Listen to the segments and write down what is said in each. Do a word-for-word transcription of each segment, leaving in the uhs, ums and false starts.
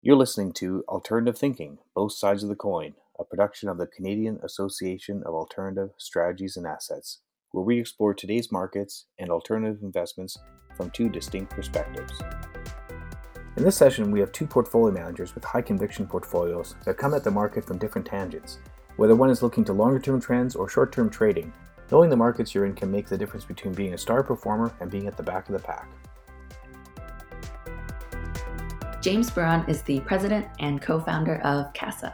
You're listening to Alternative Thinking, Both Sides of the Coin, a production of the Canadian Association of Alternative Strategies and Assets, where we explore today's markets and alternative investments from two distinct perspectives. In this session, we have two portfolio managers with high conviction portfolios that come at the market from different tangents, whether one is looking to longer-term trends or short-term trading. Knowing the markets you're in can make the difference between being a star performer and being at the back of the pack. James Buran is the president and co-founder of CASA.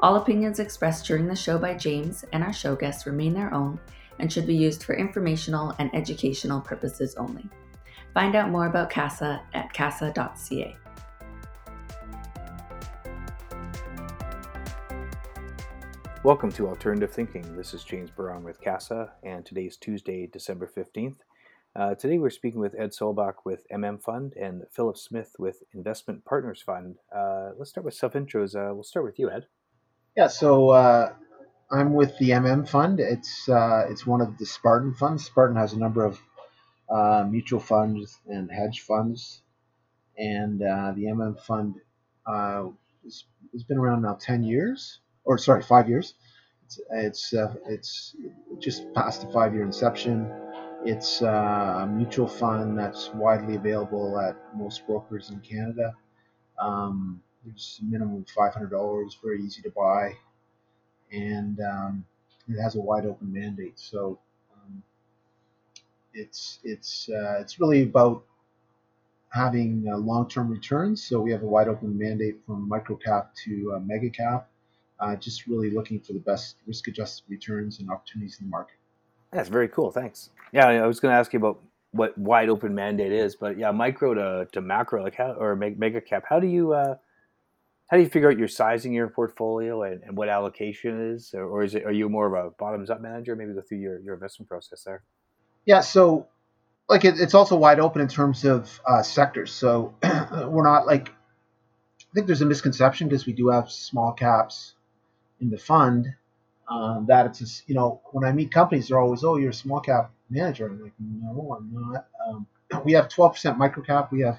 All opinions expressed during the show by James and our show guests remain their own and should be used for informational and educational purposes only. Find out more about CASA at casa dot c a. Welcome to Alternative Thinking. This is James Buran with CASA, and today is Tuesday, December fifteenth. Uh, today we're speaking with Ed Sollbach with M M Fund and Philip Smith with Investment Partners Fund. Uh, let's start with self-intros. Uh, we'll start with you, Ed. Yeah, so uh, I'm with the M M Fund. It's uh, it's one of the Spartan funds. Spartan has a number of uh, mutual funds and hedge funds, and uh, the M M Fund uh, has, has been around now ten years, or sorry, five years. It's it's uh, it's just past the five-year inception. It's a mutual fund that's widely available at most brokers in Canada. Um, there's a minimum of five hundred dollars, very easy to buy, and um, it has a wide open mandate. So um, it's it's uh, it's really about having uh, long-term returns. So we have a wide open mandate from micro cap to uh, mega cap, uh, just really looking for the best risk-adjusted returns and opportunities in the market. That's very cool. Thanks. Yeah, I was going to ask you about what wide open mandate is, but yeah, micro to, to macro, like how, or mega cap. How do you uh, how do you figure out your sizing your portfolio and, and what allocation is, or, or is it? Are you more of a bottoms up manager? Maybe go through your, your investment process there. Yeah, so like it, it's also wide open in terms of uh, sectors. So we're not like I think there's a misconception because we do have small caps in the fund. Um, that it's just, you know, when I meet companies, they're always, oh, you're a small cap manager. I'm like, no, I'm not. Um, we have twelve percent micro cap. We have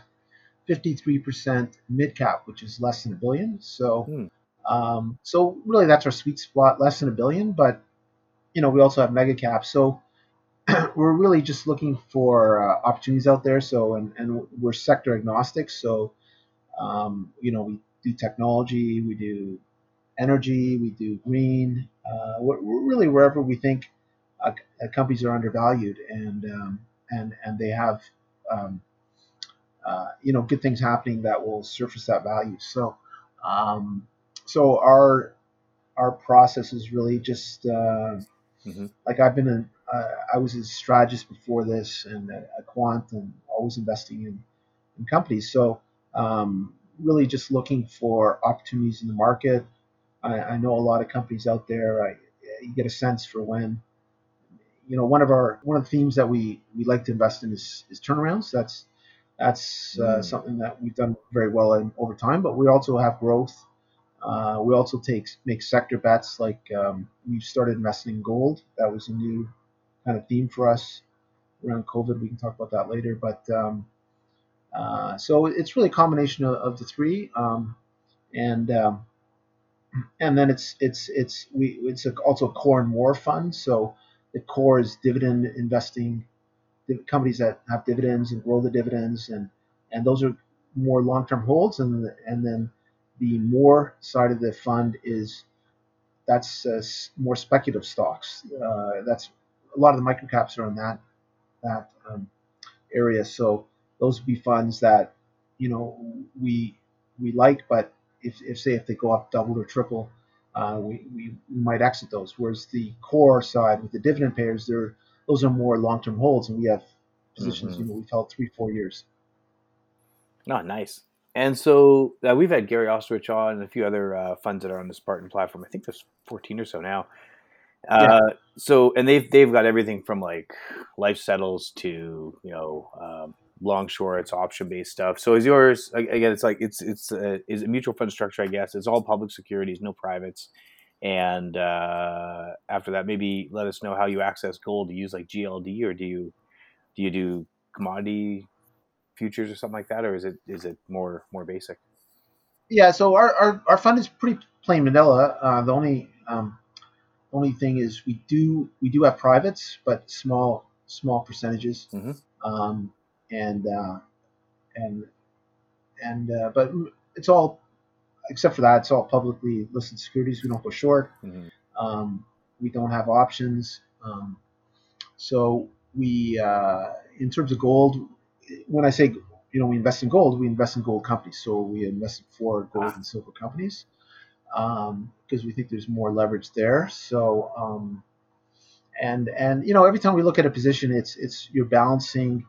fifty-three percent mid cap, which is less than a billion. So, hmm. um, so really that's our sweet spot, less than a billion. But, you know, we also have mega cap. So we're really just looking for uh, opportunities out there. So, and, and we're sector agnostic. So, um, you know, we do technology, we do energy, we do green, uh, we're, we're really wherever we think uh, companies are undervalued and um, and and they have um, uh, you know good things happening that will surface that value. So um, so our our process is really just uh, mm-hmm. like I've been in, uh, I was a strategist before this and a, a quant and always investing in, in companies. So um, really just looking for opportunities in the market. I know a lot of companies out there. I, you get a sense for when, you know, one of our one of the themes that we, we like to invest in is, is turnarounds. That's that's uh, mm. something that we've done very well in over time. But we also have growth. Uh, we also take make sector bets. Like um, we started investing in gold. That was a new kind of theme for us around COVID. We can talk about that later. But um, uh, so it's really a combination of, of the three, um, and. Um, And then it's it's it's we it's also a core and more fund. So the core is dividend investing, companies that have dividends and grow the dividends, and, and those are more long term holds. And and then the more side of the fund is that's uh, more speculative stocks. Uh, that's a lot of the micro caps are in that that um, area. So those would be funds that you know we we like, but If, if say if they go up double or triple, uh, we, we might exit those. Whereas the core side with the dividend payers, they're those are more long-term holds, and we have positions mm-hmm. you know, we've held three, four years. Oh, nice. And so uh, we've had Gary Osterich on and a few other uh, funds that are on the Spartan platform. I think there's fourteen or so now. Uh, yeah. So and they've they've got everything from like life settles to you know. Um, Longshore, it's option-based stuff. So is yours again? It's like it's it's a, is a mutual fund structure, I guess. It's all public securities, no privates. And uh, after that, maybe let us know how you access gold. Do you use like G L D, or do you do you do commodity futures or something like that, or is it is it more more basic? Yeah, so our, our, our fund is pretty plain vanilla. Uh, the only um, only thing is we do we do have privates, but small small percentages, mm-hmm. um, and uh, and and uh, but it's all except for that it's all publicly listed securities. We don't go short. Mm-hmm. Um, we don't have options. Um, so we uh, in terms of gold, when I say you know, we invest in gold, we invest in gold companies. So we invest in four gold and silver companies because um, we think there's more leverage there. So, um, and, and, you know, every time we look at a position, it's, it's, you're balancing.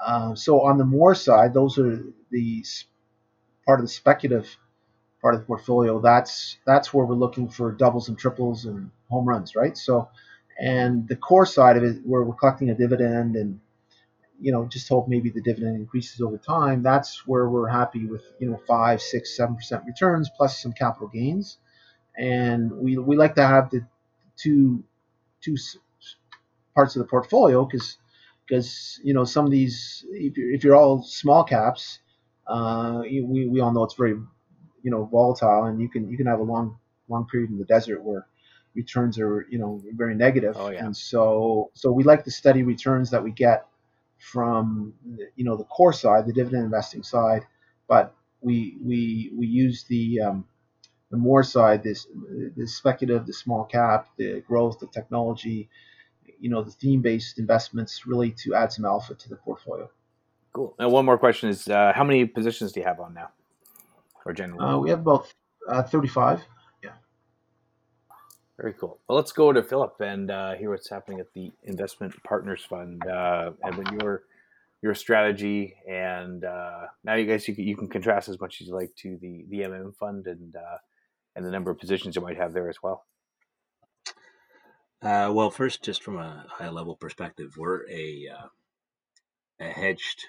Uh, so on the Moore side, those are the part of the speculative part of the portfolio. That's, that's where we're looking for doubles and triples and home runs. Right. So, and the core side of it where we're collecting a dividend and, you know, just hope maybe the dividend increases over time. That's where we're happy with, you know, five, six, seven percent returns plus some capital gains, and we we like to have the two two parts of the portfolio because because you know some of these if you're, if you're all small caps, uh, we we all know it's very you know volatile, and you can you can have a long long period in the desert where returns are you know very negative. Oh, yeah. And so so we like the steady returns that we get from you know the core side, the dividend investing side, but we we we use the um, the more side, this the speculative, the small cap, the growth, the technology, you know, the theme based investments really to add some alpha to the portfolio. Cool. Now, one more question is, uh, how many positions do you have on now, or generally? Uh, we have about uh, thirty-five. Yeah. Very cool. Well, let's go to Philip and uh, hear what's happening at the Investment Partners Fund. Uh, Edwin, your your strategy, and uh, now you guys you can, you can contrast as much as you like to the the M M Fund and uh, and the number of positions you might have there as well. Uh, well, first, just from a high level perspective, we're a uh, a hedged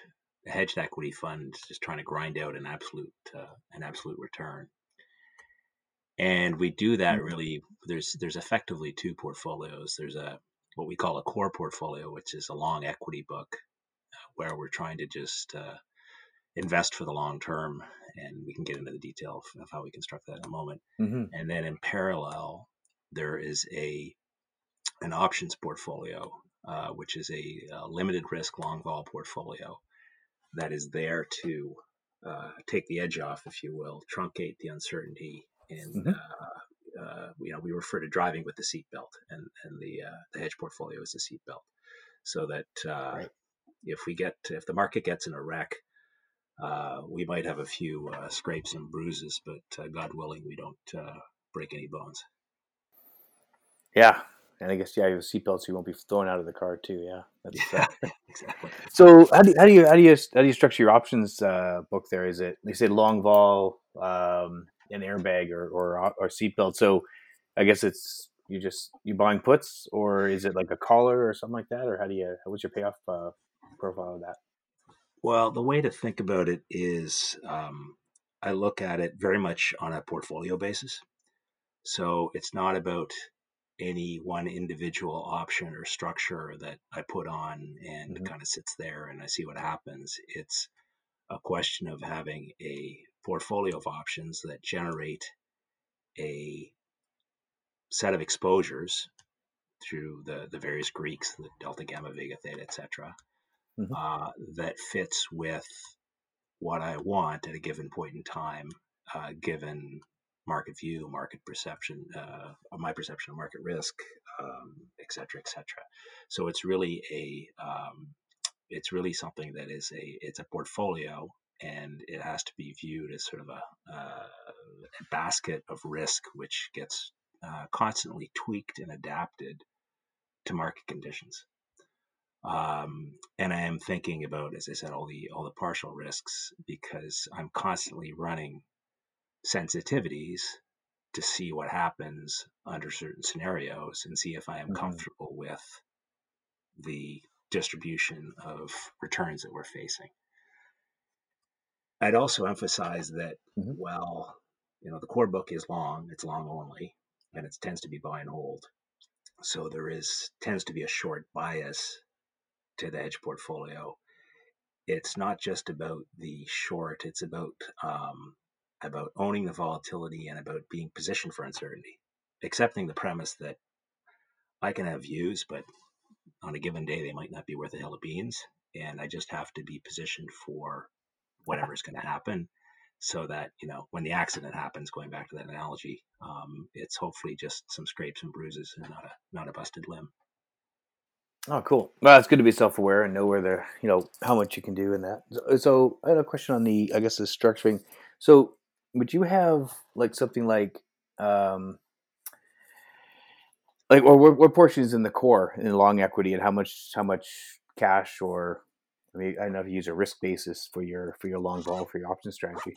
a hedged equity fund, just trying to grind out an absolute uh, an absolute return. And we do that really, there's there's effectively two portfolios. There's a what we call a core portfolio, which is a long equity book where we're trying to just uh, invest for the long term. And we can get into the detail of how we construct that in a moment. Mm-hmm. And then in parallel, there is a an options portfolio, uh, which is a, a limited risk long vol portfolio that is there to uh, take the edge off, if you will, truncate the uncertainty. And mm-hmm. uh, uh, you know, we refer to driving with the seatbelt, and and the uh, the hedge portfolio is the seatbelt, so that uh, right. if we get if the market gets in a wreck, uh, we might have a few uh, scrapes and bruises, but uh, God willing, we don't uh, break any bones. Yeah, and I guess yeah, you have seatbelts, so you won't be thrown out of the car too. Yeah, that's, yeah, uh... exactly. So how do how do you how do you how do you structure your options uh, book? There is it they say long vol. Um, an airbag or, or, or seatbelt. So I guess it's, you just, you buying puts, or is it like a collar or something like that? Or how do you, what's your payoff uh, profile of that? Well, the way to think about it is um, I look at it very much on a portfolio basis. So it's not about any one individual option or structure that I put on and mm-hmm. kind of sits there and I see what happens. It's a question of having a portfolio of options that generate a set of exposures through the, the various Greeks, the delta, gamma, vega, theta, et cetera, mm-hmm. uh, that fits with what I want at a given point in time, uh, given market view, market perception, uh, my perception of market risk, um, et cetera, et cetera. So it's really a um, it's really something that is a it's a portfolio. And it has to be viewed as sort of a, uh, a basket of risk, which gets uh, constantly tweaked and adapted to market conditions. Um, and I am thinking about, as I said, all the all the partial risks, because I'm constantly running sensitivities to see what happens under certain scenarios and see if I am mm-hmm. comfortable with the distribution of returns that we're facing. I'd also emphasize that, mm-hmm. well, you know, the core book is long, it's long only, and it tends to be buy and hold. So there is, tends to be a short bias to the hedge portfolio. It's not just about the short, it's about um, about owning the volatility and about being positioned for uncertainty, accepting the premise that I can have views, but on a given day, they might not be worth a hill of beans. And I just have to be positioned for whatever's going to happen so that, you know, when the accident happens, going back to that analogy, um, it's hopefully just some scrapes and bruises and not a, not a busted limb. Oh, cool. Well, it's good to be self-aware and know where the, you know, how much you can do in that. So, so I had a question on the, I guess the structuring. So would you have like something like, um, like, or what, what portion is in the core in long equity, and how much, how much cash, or I mean, I don't know if you use a risk basis for your, for your long vol, for your option strategy,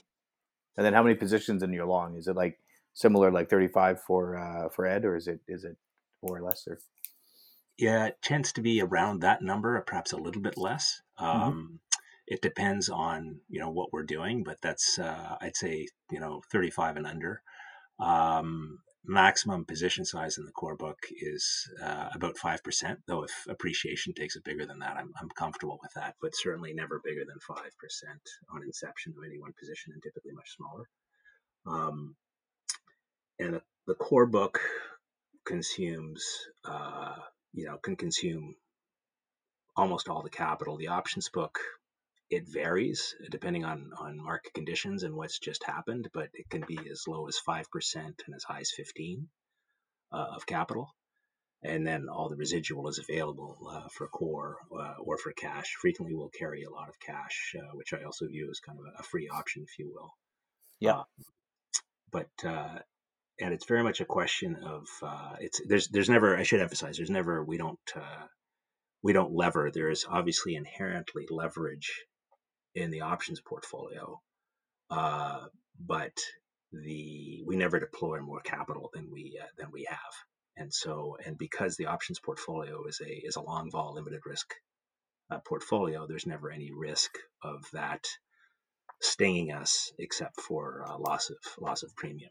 and then how many positions in your long? Is it like similar, like thirty-five for, uh, for Ed, or is it, is it more or less? Or? Yeah, it tends to be around that number, or perhaps a little bit less. Mm-hmm. Um, it depends on, you know, what we're doing, but that's, uh, I'd say, you know, thirty-five and under. Um, maximum position size in the core book is uh, about five percent, though if appreciation takes it bigger than that, I'm, I'm comfortable with that, but certainly never bigger than five percent on inception of any one position, and typically much smaller. Um, and the core book consumes, uh, you know, can consume almost all the capital. The options book, it varies depending on, on market conditions and what's just happened, but it can be as low as five percent and as high as fifteen uh, of capital. And then all the residual is available uh, for core uh, or for cash. Frequently we'll carry a lot of cash, uh, which I also view as kind of a free option, if you will. Yeah. Um, but, uh, and it's very much a question of, uh, it's, there's, there's never, I should emphasize, there's never, we don't, uh, we don't lever. There is obviously inherently leverage in the options portfolio, uh, but the we never deploy more capital than we uh, than we have, and so and because the options portfolio is a is a long vol limited risk uh, portfolio, there's never any risk of that stinging us except for uh, loss of loss of premium.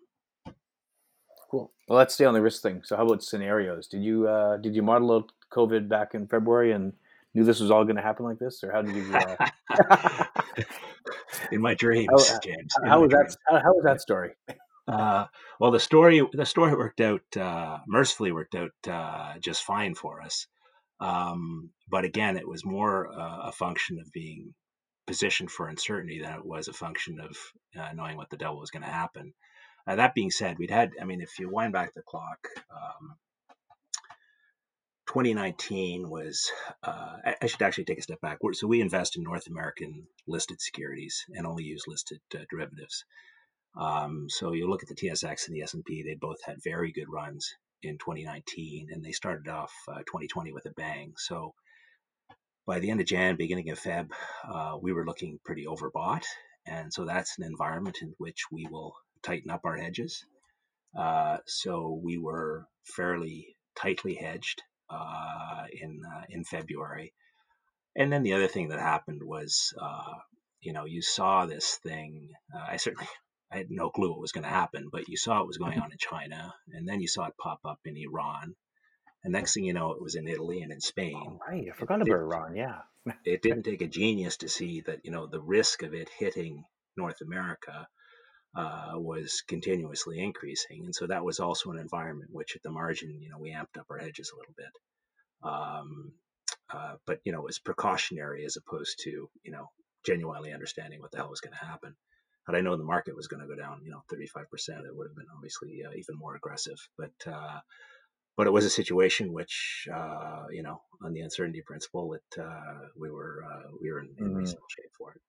Cool. Well, let's stay on the risk thing. So, how about scenarios? Did you uh, did you model out COVID back in February and knew this was all going to happen like this, or how did you? Uh... In my dreams, how, James. How was that? How, how was that story? uh, well, the story the story worked out uh, mercifully worked out uh, just fine for us. Um, but again, it was more uh, a function of being positioned for uncertainty than it was a function of uh, knowing what the devil was going to happen. Uh, that being said, we'd had. I mean, if you wind back the clock. Um, twenty nineteen was, uh, I should actually take a step back. So we invest in North American listed securities and only use listed uh, derivatives. Um, so you look at the T S X and the S and P, they both had very good runs in twenty nineteen, and they started off uh, twenty twenty with a bang. So by the end of Jan, beginning of Feb, uh, we were looking pretty overbought. And so that's an environment in which we will tighten up our hedges. Uh, so we were fairly tightly hedged uh in uh, in February. And then the other thing that happened was uh you know you saw this thing uh, I certainly I had no clue what was going to happen, but you saw it was going on in China, and then you saw it pop up in Iran, and next thing you know it was in Italy and in Spain. Oh, right, I forgot it, about it, Iran. Yeah. It didn't take a genius to see that you know the risk of it hitting North America Uh, was continuously increasing. And so that was also an environment which at the margin, you know, we amped up our hedges a little bit. Um, uh, but, you know, it was precautionary as opposed to, you know, genuinely understanding what the hell was going to happen. Had I known the market was going to go down, you know, thirty-five percent, it would have been obviously uh, even more aggressive. But uh, but it was a situation which, uh, you know, on the uncertainty principle, it uh, we were uh, we were in, in mm-hmm. reasonable shape for it.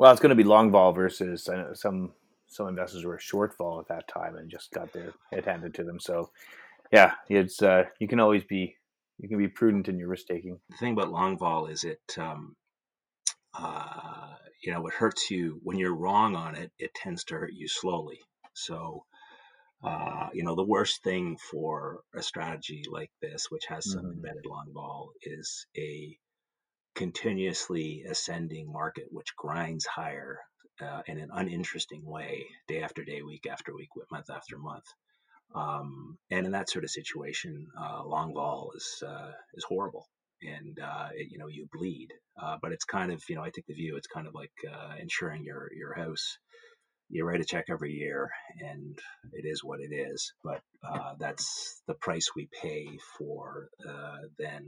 Well, it's going to be long vol versus I know some some investors were short vol at that time and just got their head handed to them. So, yeah, it's uh, you can always be you can be prudent in your risk taking. The thing about long vol is it um, uh, you know it hurts you when you're wrong on it. It tends to hurt you slowly. So, uh, you know the worst thing for a strategy like this, which has some mm-hmm. embedded long vol, is a continuously ascending market, which grinds higher uh, in an uninteresting way, day after day, week after week, month after month. Um, and in that sort of situation, uh, long vol is uh, is horrible. and uh, it, you know, you bleed. Uh, but it's kind of, you know, I take the view, it's kind of like uh, insuring your, your house. You write a check every year and it is what it is, but uh, that's the price we pay for uh, then,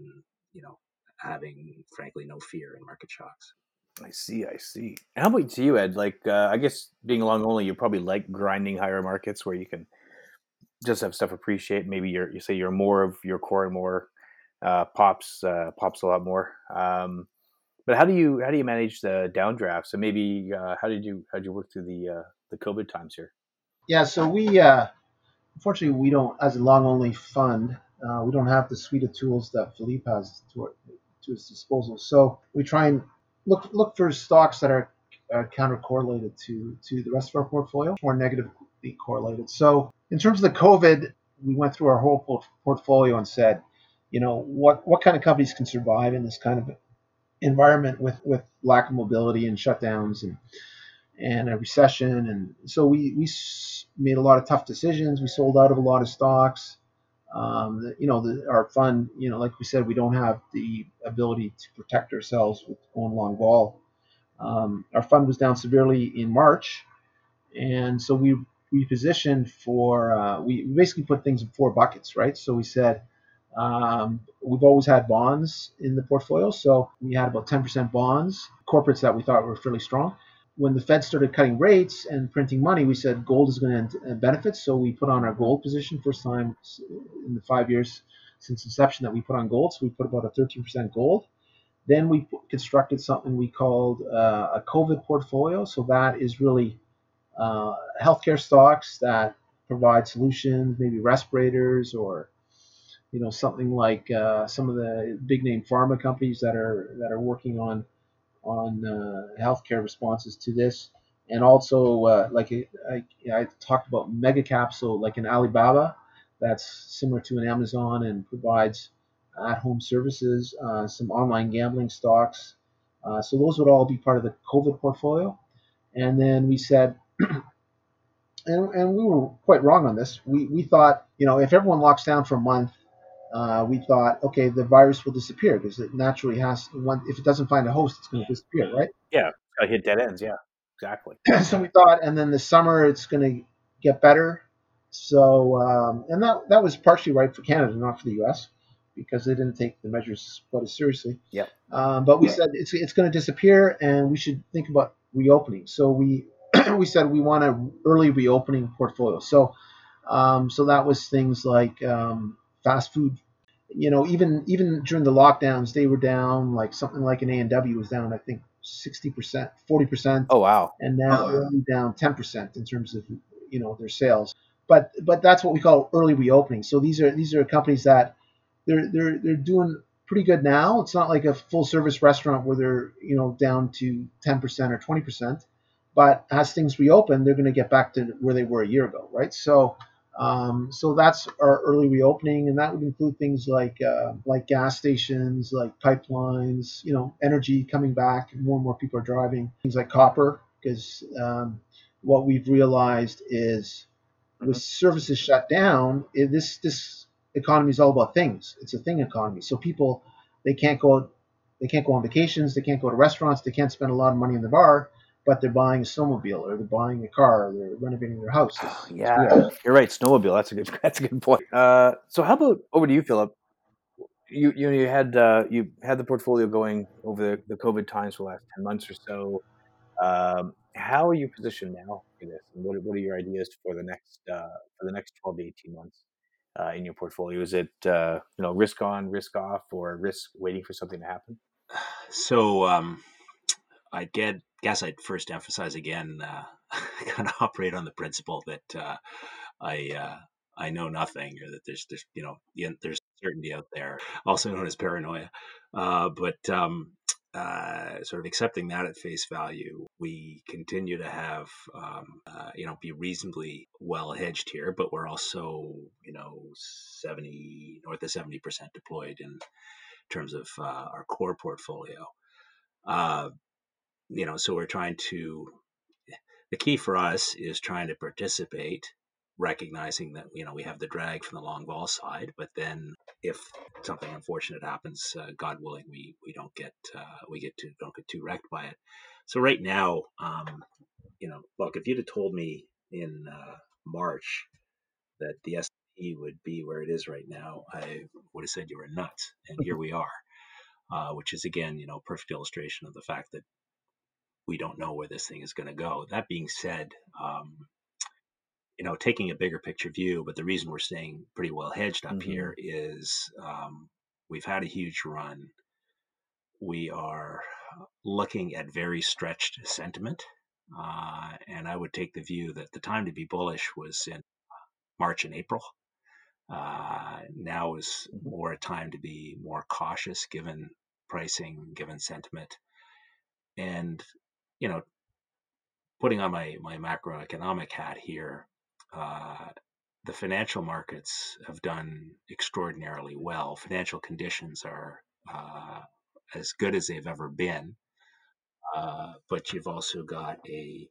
you know, having, frankly, no fear in market shocks. I see. I see. How about to you, Ed? Like, uh, I guess being long only, you probably like grinding higher markets where you can just have stuff appreciate. Maybe you're, you say you're more of your core and more uh, pops, uh, pops a lot more. Um, But how do you how do you manage the downdrafts, and maybe uh, how did you how did you work through the uh, the COVID times here? Yeah, so we uh, unfortunately we don't, as a long only fund, uh, we don't have the suite of tools that Philippe has to, our, to his disposal. So we try and look look for stocks that are uh, counter-correlated to to the rest of our portfolio, or negatively correlated. So in terms of the COVID, we went through our whole portfolio and said, you know, what what kind of companies can survive in this kind of environment with, with lack of mobility and shutdowns and and a recession. And so we, we made a lot of tough decisions. We sold out of a lot of stocks. Um, the, you know, the, our fund, you know, like we said, we don't have the ability to protect ourselves with going long vol. Um, our fund was down severely in March. And so we repositioned for, uh, we basically put things in four buckets, right? So we said, Um, we've always had bonds in the portfolio, so we had about ten percent bonds, corporates that we thought were fairly strong. When the Fed started cutting rates and printing money, we said gold is going to benefit, so we put on our gold position. First time in the five years since inception that we put on gold, so we put about a thirteen percent gold. Then we constructed something we called uh, a COVID portfolio, so that is really uh, healthcare stocks that provide solutions, maybe respirators or you know, something like uh, some of the big name pharma companies that are that are working on on uh, healthcare responses to this, and also uh, like a, I, I talked about mega caps, so like an Alibaba, that's similar to an Amazon and provides at-home services, uh, some online gambling stocks. Uh, so those would all be part of the COVID portfolio. And then we said, and and we were quite wrong on this. We we thought, you know, if everyone locks down for a month. Uh, we thought, okay, the virus will disappear because it naturally has. One, if it doesn't find a host, it's going to disappear, right? Yeah, I hit dead ends. Yeah, exactly. So we thought, and then the summer it's going to get better. So, um, and that that was partially right for Canada, not for the U S, because they didn't take the measures quite as seriously. Yeah. Um, but we yeah. said it's it's going to disappear, and we should think about reopening. So we we said we want an early reopening portfolio. So, um, so that was things like. Um, Fast food, you know, even even during the lockdowns, they were down like something like an A and W was down, I think, sixty percent, forty percent. Oh, wow. And now oh. they're only down ten percent in terms of, you know, their sales. But but that's what we call early reopening. So these are these are companies that they're they're they're doing pretty good now. It's not like a full service restaurant where they're, you know, down to ten percent or twenty percent. But as things reopen, they're going to get back to where they were a year ago. Right. So. Um, so that's our early reopening, and that would include things like uh, like gas stations, like pipelines, you know, energy coming back. More and more people are driving. Things like copper, because um, what we've realized is with services shut down, it, this this economy is all about things. It's a thing economy. So people, they can't go out, they can't go on vacations, they can't go to restaurants, they can't spend a lot of money in the bar. But they're buying a snowmobile, or they're buying a car, or they're renovating their house. Oh, yeah, weird. You're right. Snowmobile. That's a good. That's a good point. Uh, so, how about over to you, Philip? You you, you had uh, you had the portfolio going over the, the COVID times for the last ten months or so. Um, how are you positioned now for this? And what what are your ideas for the next uh, for the next twelve to eighteen months uh, in your portfolio? Is it uh, you know risk on, risk off, or risk waiting for something to happen? So um, I get. I guess I'd first emphasize again, uh, kind of operate on the principle that uh, I uh, I know nothing, or that there's there's you know there's certainty out there, also known as paranoia. Uh, but um, uh, sort of accepting that at face value, we continue to have um, uh, you know be reasonably well hedged here, but we're also you know seventy north of seventy percent deployed in terms of uh, our core portfolio. Uh, You know, so we're trying to, the key for us is trying to participate recognizing that, you know, we have the drag from the long vol side, but then if something unfortunate happens, uh, God willing, we we don't get uh, we get to don't get too wrecked by it. So right now, um, you know, look, if you'd have told me in uh, March that the S and P would be where it is right now, I would have said you were nuts, and here we are, uh, which is again, you know, perfect illustration of the fact that we don't know where this thing is going to go. That being said, um, you know, taking a bigger picture view, but the reason we're staying pretty well hedged up mm-hmm. here is um, we've had a huge run. We are looking at very stretched sentiment. Uh, and I would take the view that the time to be bullish was in March and April. Uh, now is more a time to be more cautious given pricing, given sentiment. And, you know, putting on my, my macroeconomic hat here, Uh, the financial markets have done extraordinarily well. Financial conditions are uh, as good as they've ever been, uh, but you've also got a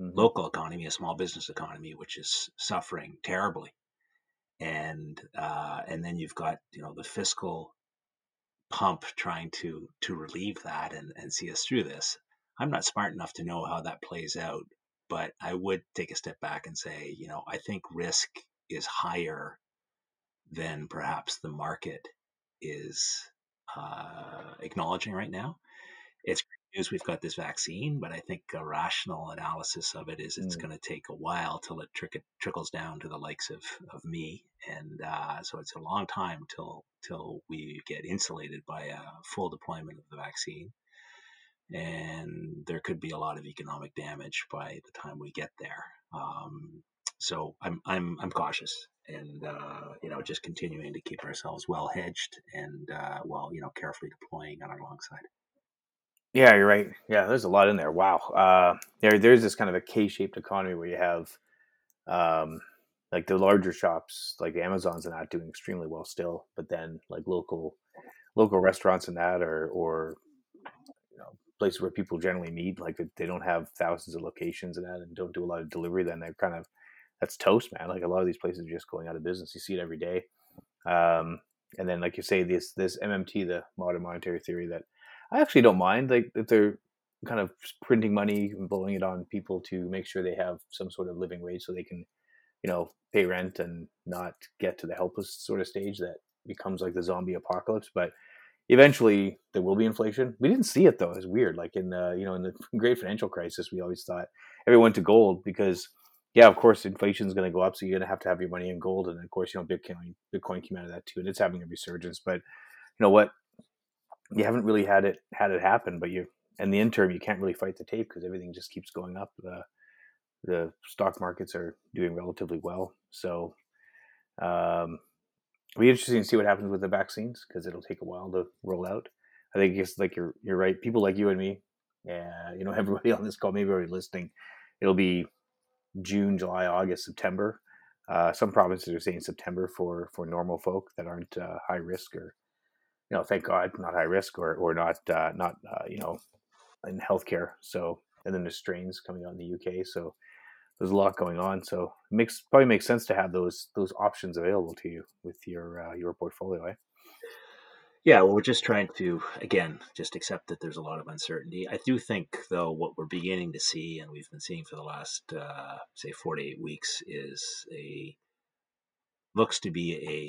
mm-hmm. local economy, a small business economy, which is suffering terribly, and uh, and then you've got, you know, the fiscal pump trying to to relieve that and, and see us through this. I'm not smart enough to know how that plays out. But I would take a step back and say, you know, I think risk is higher than perhaps the market is uh, acknowledging right now. It's good news we've got this vaccine, but I think a rational analysis of it is it's mm. going to take a while till it trick- trickles down to the likes of, of me. And uh, so it's a long time till till we get insulated by a full deployment of the vaccine. And there could be a lot of economic damage by the time we get there. Um, so I'm I'm I'm cautious, and uh, you know, just continuing to keep ourselves well hedged and uh, well, you know, carefully deploying on our long side. Yeah, you're right. Yeah, there's a lot in there. Wow. Uh, there there's this kind of a K-shaped economy where you have um, like the larger shops, like Amazon's, are not doing extremely well still, but then like local local restaurants and that, or or places where people generally meet, like they don't have thousands of locations and that, and don't do a lot of delivery, then they're kind of, that's toast, man. Like a lot of these places are just going out of business. You see it every day. Um, and then, like you say, this, this M M T, the modern monetary theory, that I actually don't mind, like that they're kind of printing money and blowing it on people to make sure they have some sort of living wage so they can, you know, pay rent and not get to the helpless sort of stage that becomes like the zombie apocalypse. But eventually, there will be inflation. We didn't see it though. It's weird. Like in the you know in the great financial crisis, we always thought everyone went to gold because, yeah, of course, inflation is going to go up, so you're going to have to have your money in gold. And of course, you know, Bitcoin Bitcoin came out of that too, and it's having a resurgence. But you know what? You haven't really had it had it happen. But you, in the interim, you can't really fight the tape because everything just keeps going up. The the stock markets are doing relatively well, so. Um, It'll be interesting to see what happens with the vaccines because it'll take a while to roll out. I think it's like you're you're right. People like you and me, yeah, you know, everybody on this call, maybe already listening. It'll be June, July, August, September. Uh, some provinces are saying September for, for normal folk that aren't uh, high risk or, you know, thank God, not high risk or or not uh, not uh, you know, in healthcare. So, and then there's strains coming out in the U K. So there's a lot going on, so it makes probably makes sense to have those those options available to you with your uh, your portfolio. Eh? Yeah, well, we're just trying to again just accept that there's a lot of uncertainty. I do think though what we're beginning to see, and we've been seeing for the last uh, say four to eight weeks, is a looks to be a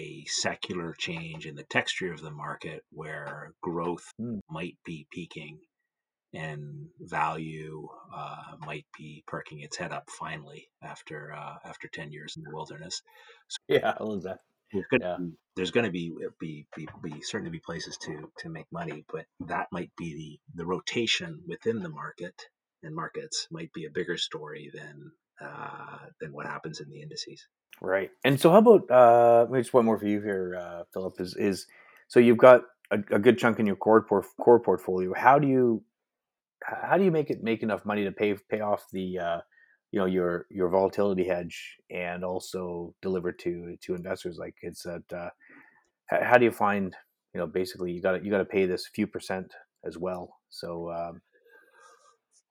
a secular change in the texture of the market where growth mm. might be peaking. And value uh, might be perking its head up finally after uh, after ten years in the wilderness. So yeah, I love that. There's going yeah. to be, be be be certainly be places to to make money, but that might be the the rotation within the market and markets might be a bigger story than uh, than what happens in the indices. Right. And so, how about uh, just one more for you here, uh, Philip? Is is so you've got a, a good chunk in your core porf- core portfolio. How do you How do you make it make enough money to pay pay off the, uh, you know, your your volatility hedge and also deliver to to investors? Like it's at, uh, how do you find, you know, basically you got you got to pay this few percent as well. So um,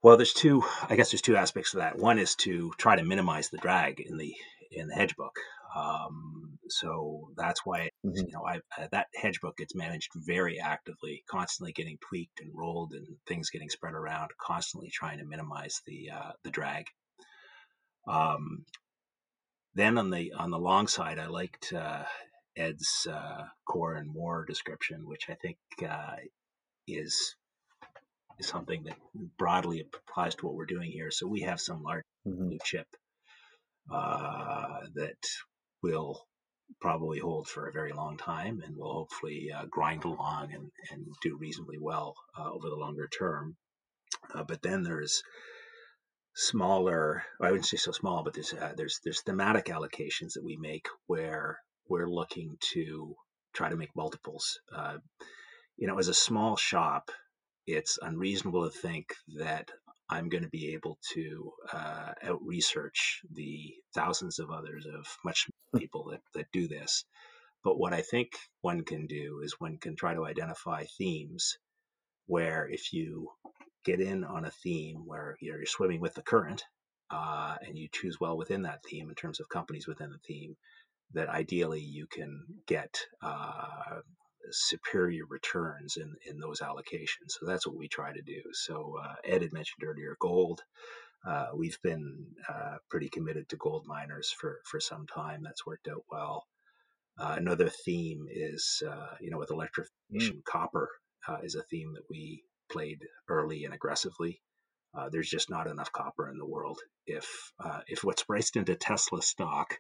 Well, there's two, I guess there's two aspects to that. One is to try to minimize the drag in the in the hedge book. Um, so that's why, mm-hmm. you know, I, uh, that hedge book gets managed very actively, constantly getting tweaked and rolled and things getting spread around, constantly trying to minimize the, uh, the drag. Um, then on the, on the long side, I liked, uh, Ed's, uh, core and more description, which I think, uh, is, is something that broadly applies to what we're doing here. So we have some large mm-hmm. blue chip, uh, that will probably hold for a very long time and will hopefully uh, grind along and, and do reasonably well uh, over the longer term. Uh, but then there's smaller, I wouldn't say so small, but there's, uh, there's, there's thematic allocations that we make where we're looking to try to make multiples. Uh, you know, as a small shop, it's unreasonable to think that I'm going to be able to uh, out-research the thousands of others of much people that, that do this. But what I think one can do is one can try to identify themes where if you get in on a theme where you know, you're swimming with the current uh, and you choose well within that theme in terms of companies within the theme, that ideally you can get uh, superior returns in, in those allocations. So that's what we try to do. So uh, Ed had mentioned earlier gold. Uh, we've been uh, pretty committed to gold miners for, for some time. That's worked out well. Uh, another theme is, uh, you know, with electrification, mm. copper uh, is a theme that we played early and aggressively. Uh, there's just not enough copper in the world. If uh, if what's priced into Tesla stock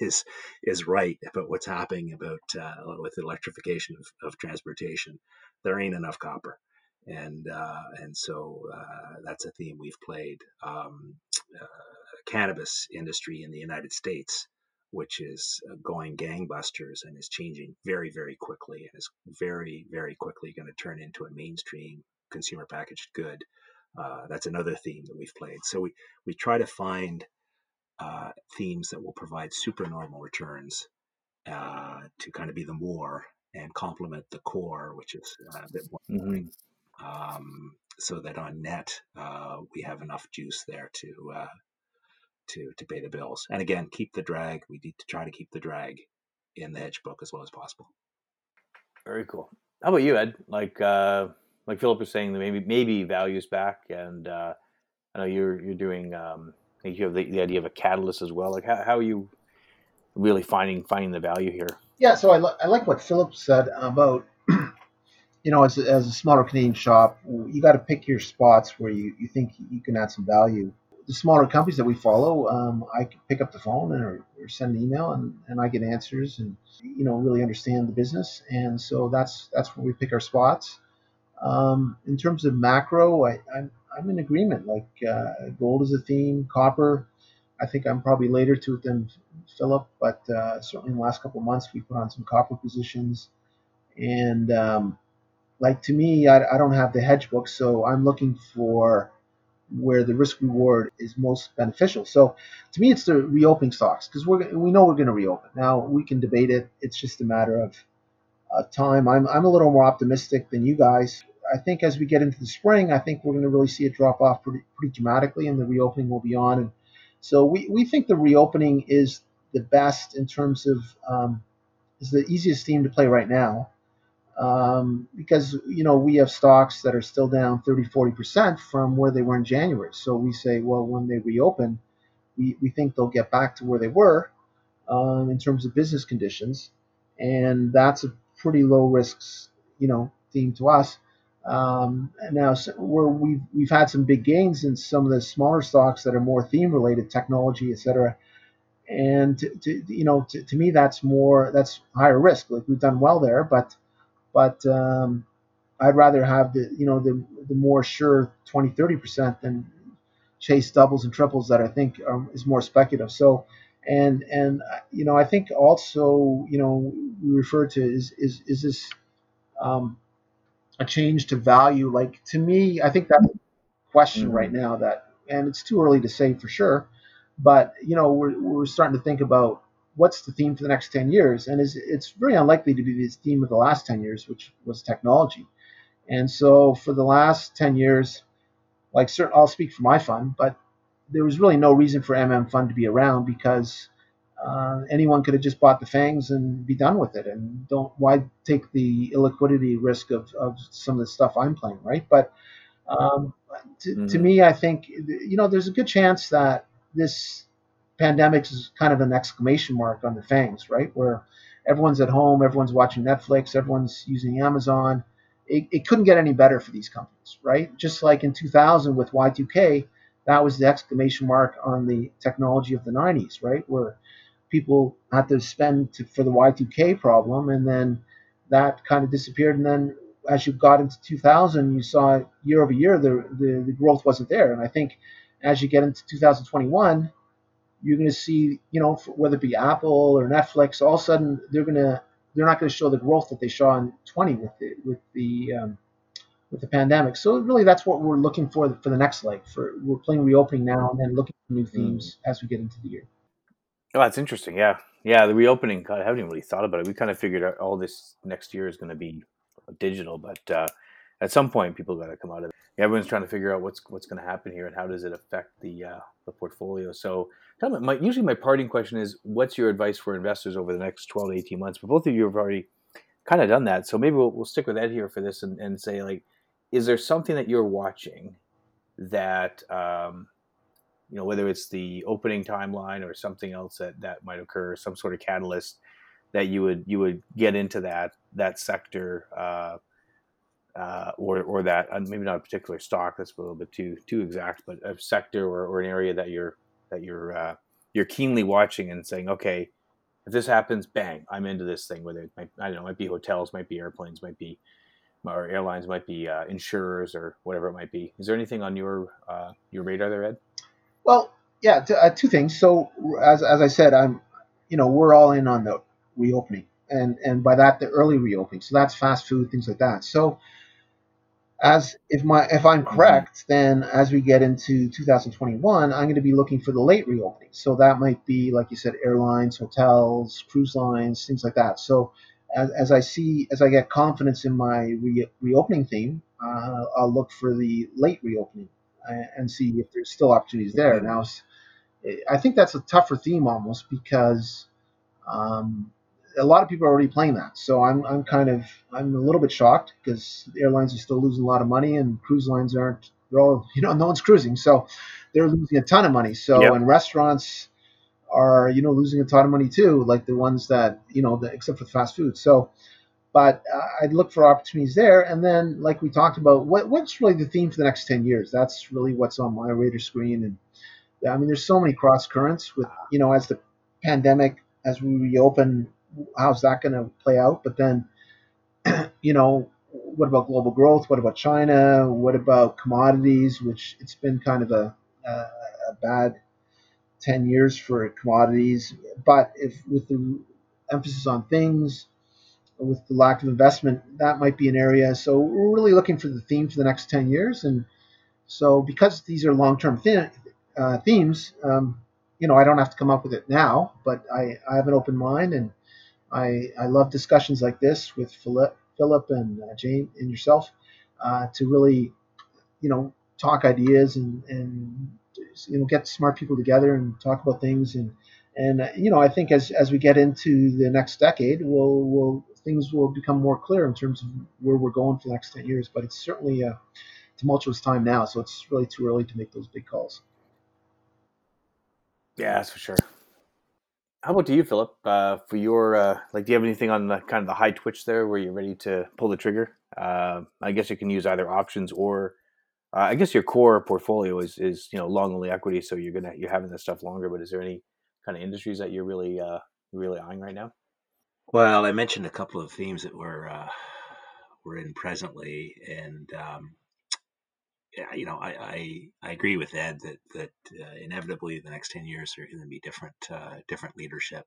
is is right about what's happening about uh, with the electrification of, of transportation, there ain't enough copper, and uh, and so uh, that's a theme we've played. Um, uh, cannabis industry in the United States, which is going gangbusters and is changing very very quickly, and is very very quickly going to turn into a mainstream consumer packaged good. Uh, that's another theme that we've played. So we, we try to find uh, themes that will provide supernormal returns uh, to kind of be the more and complement the core, which is uh, a bit more boring, mm-hmm. um, so that on net uh, we have enough juice there to uh, to to pay the bills. And again, keep the drag. We need to try to keep the drag in the hedge book as well as possible. Very cool. How about you, Ed? Like. Uh... Like Philip was saying, maybe maybe values back, and uh, I know you're you're doing. Um, I think you have the, the idea of a catalyst as well. Like how, how are you really finding finding the value here? Yeah, so I, li- I like what Philip said about you know as a, as a smaller Canadian shop, you got to pick your spots where you, you think you can add some value. The smaller companies that we follow, um, I can pick up the phone or, or send an email, and, and I get answers, and you know really understand the business, and so that's that's where we pick our spots. Um, in terms of macro, I, I'm, I'm in agreement. Like uh, gold is a theme, copper. I think I'm probably later to it than Philip, but uh, certainly in the last couple of months we put on some copper positions. And um, like to me, I, I don't have the hedge book, so I'm looking for where the risk reward is most beneficial. So to me, it's the reopening stocks because we we know we're going to reopen. Now we can debate it. It's just a matter of Uh, time. I'm I'm a little more optimistic than you guys. I think as we get into the spring, I think we're going to really see it drop off pretty, pretty dramatically, and the reopening will be on. And so we, we think the reopening is the best in terms of um, is the easiest theme to play right now um, because you know we have stocks that are still down thirty, forty percent from where they were in January. So we say, well, when they reopen, we, we think they'll get back to where they were um, in terms of business conditions, and that's a pretty low risks, you know, theme to us. Um, and now so we're, we've we've had some big gains in some of the smaller stocks that are more theme related, technology, et cetera. And to, to you know, to, to me, that's more that's higher risk. Like we've done well there, but but um, I'd rather have the you know the the more sure twenty, thirty percent than chase doubles and triples that I think are, is more speculative. So. And, and you know, I think also, you know, we refer to is is, is this um, a change to value? Like, to me, I think that's a question mm-hmm. right now that, and it's too early to say for sure, but, you know, we're, we're starting to think about what's the theme for the next ten years. And is it's very unlikely to be the theme of the last ten years, which was technology. And so for the last ten years, like certain, I'll speak for my fund, but there was really no reason for M M Fund to be around because uh, anyone could have just bought the FANGs and be done with it. And don't why take the illiquidity risk of, of some of the stuff I'm playing, right? But um, to, mm-hmm. to me, I think, you know, there's a good chance that this pandemic is kind of an exclamation mark on the FANGs, right? Where everyone's at home, everyone's watching Netflix, everyone's using Amazon. It, it couldn't get any better for these companies, right? Just like in two thousand with Y two K, that was the exclamation mark on the technology of the nineties, right? Where people had to spend to, for the Y two K problem, and then that kind of disappeared. And then as you got into two thousand, you saw year over year, the, the, the growth wasn't there. And I think as you get into two thousand twenty-one, you're going to see, you know, whether it be Apple or Netflix, all of a sudden they're going to, they're not going to show the growth that they saw in twenty with the, with the, um, with the pandemic. So really that's what we're looking for for the next leg. For we're playing reopening now and then looking for new themes mm. as we get into the year. Oh, that's interesting. Yeah. Yeah. The reopening, God, I haven't even really thought about it. We kind of figured out all this next year is going to be digital, but uh, at some point people got to come out of it. Everyone's trying to figure out what's, what's going to happen here and how does it affect the, uh, the portfolio. So tell me, my, usually my parting question is, what's your advice for investors over the next twelve to eighteen months? But both of you have already kind of done that. So maybe we'll, we'll stick with Ed here for this and, and say, like, is there something that you're watching that, um, you know, whether it's the opening timeline or something else that, that might occur, some sort of catalyst that you would you would get into that that sector uh, uh, or or that uh, maybe not a particular stock, that's a little bit too too exact, but a sector or, or an area that you're that you're uh, you're keenly watching and saying, okay, if this happens, bang, I'm into this thing. Whether it might, I don't know, might be hotels, might be airplanes, might be or airlines, might be uh, insurers or whatever it might be. Is there anything on your uh, your radar there, Ed? Well, yeah, t- uh, two things. So as as I said, I'm, you know, we're all in on the reopening, and and by that the early reopening. So that's fast food, things like that. So as if my if I'm correct, mm-hmm. then as we get into two thousand twenty-one, I'm going to be looking for the late reopening. So that might be, like you said, airlines, hotels, cruise lines, things like that. So As, as I see, as I get confidence in my re- reopening theme, uh, I'll look for the late reopening and, and see if there's still opportunities there. Now, I think that's a tougher theme almost because um, a lot of people are already playing that. So I'm, I'm kind of, I'm a little bit shocked because airlines are still losing a lot of money and cruise lines aren't. They're all, you know, no one's cruising, so they're losing a ton of money. So yep. And restaurants are, you know, losing a ton of money too, like the ones that, you know, the, except for the fast food. So, but uh, I'd look for opportunities there. And then, like we talked about, what what's really the theme for the next ten years? That's really what's on my radar screen. And I mean, there's so many cross currents with, you know, as the pandemic, as we reopen, how's that going to play out? But then, you know, what about global growth? What about China? What about commodities, which it's been kind of a, a, a bad ten years for commodities, but if with the emphasis on things, with the lack of investment, that might be an area. So we're really looking for the theme for the next ten years. And so because these are long-term th- uh, themes, um, you know, I don't have to come up with it now, but I, I have an open mind, and I, I love discussions like this with Philip, Philip and uh, James and yourself uh, to really, you know, talk ideas and, and you know, get smart people together and talk about things. And, and you know, I think as, as we get into the next decade, we'll, we'll, things will become more clear in terms of where we're going for the next ten years. But it's certainly a tumultuous time now, so it's really too early to make those big calls. Yeah, that's for sure. How about to you, Philip? Uh, for your, uh, like, do you have anything on the kind of the high twitch there where you're ready to pull the trigger? Uh, I guess you can use either options or Uh, I guess your core portfolio is, is you know, long only equity, so you're gonna you're having this stuff longer. But is there any kind of industries that you're really uh, really eyeing right now? Well, I mentioned a couple of themes that we're uh, we're in presently, and um, yeah, you know, I, I I agree with Ed that that uh, inevitably the next ten years are going to be different uh, different leadership,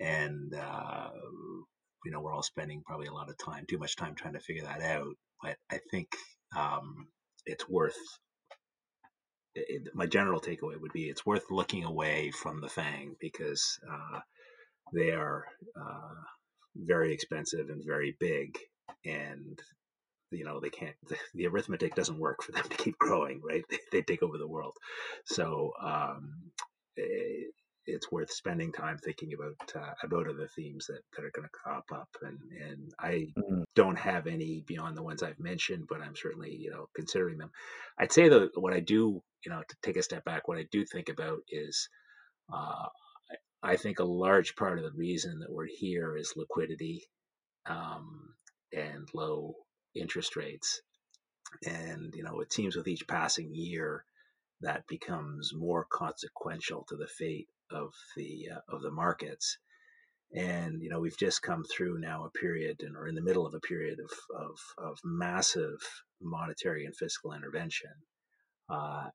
and uh, you know, we're all spending probably a lot of time, too much time, trying to figure that out. But I think. Um, It's worth, it, my general takeaway would be it's worth looking away from the FANG because uh, they are uh, very expensive and very big. And you know, they can't, the arithmetic doesn't work for them to keep growing, right? They take over the world. So um, it, it's worth spending time thinking about uh, about other themes that, that are going to crop up. And, and I mm. don't have any beyond the ones I've mentioned, but I'm certainly, you know, considering them. I'd say that what I do, you know, to take a step back, what I do think about is, uh, I think a large part of the reason that we're here is liquidity um, and low interest rates. And, you know, it seems with each passing year that becomes more consequential to the fate of the uh, of the markets. And, you know, we've just come through now a period and are in the middle of a period of, of, of massive monetary and fiscal intervention. Uh,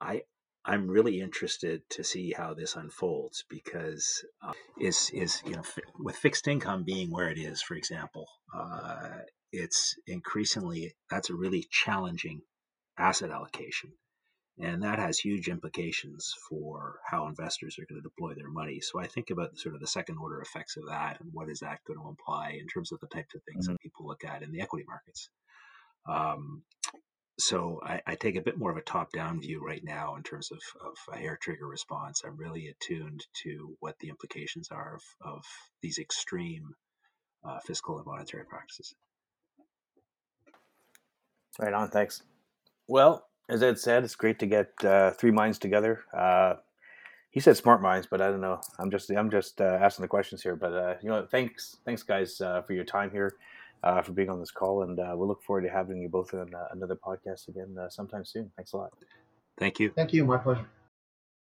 I I'm really interested to see how this unfolds because uh, is is you know f- with fixed income being where it is, for example, uh, it's increasingly that's a really challenging asset allocation, and that has huge implications for how investors are going to deploy their money. So I think about sort of the second order effects of that and what is that going to imply in terms of the types of things mm-hmm. that people look at in the equity markets. Um, So I, I take a bit more of a top-down view right now in terms of, of a hair trigger response. I'm really attuned to what the implications are of, of these extreme uh, fiscal and monetary practices. Right on, thanks. Well, as Ed said, it's great to get uh, three minds together. Uh, he said smart minds, but I don't know. I'm just I'm just uh, asking the questions here. But uh, you know, thanks thanks guys uh, for your time here. Uh, for being on this call, and uh, we'll look forward to having you both on uh, another podcast again uh, sometime soon. Thanks a lot. Thank you. Thank you. My pleasure.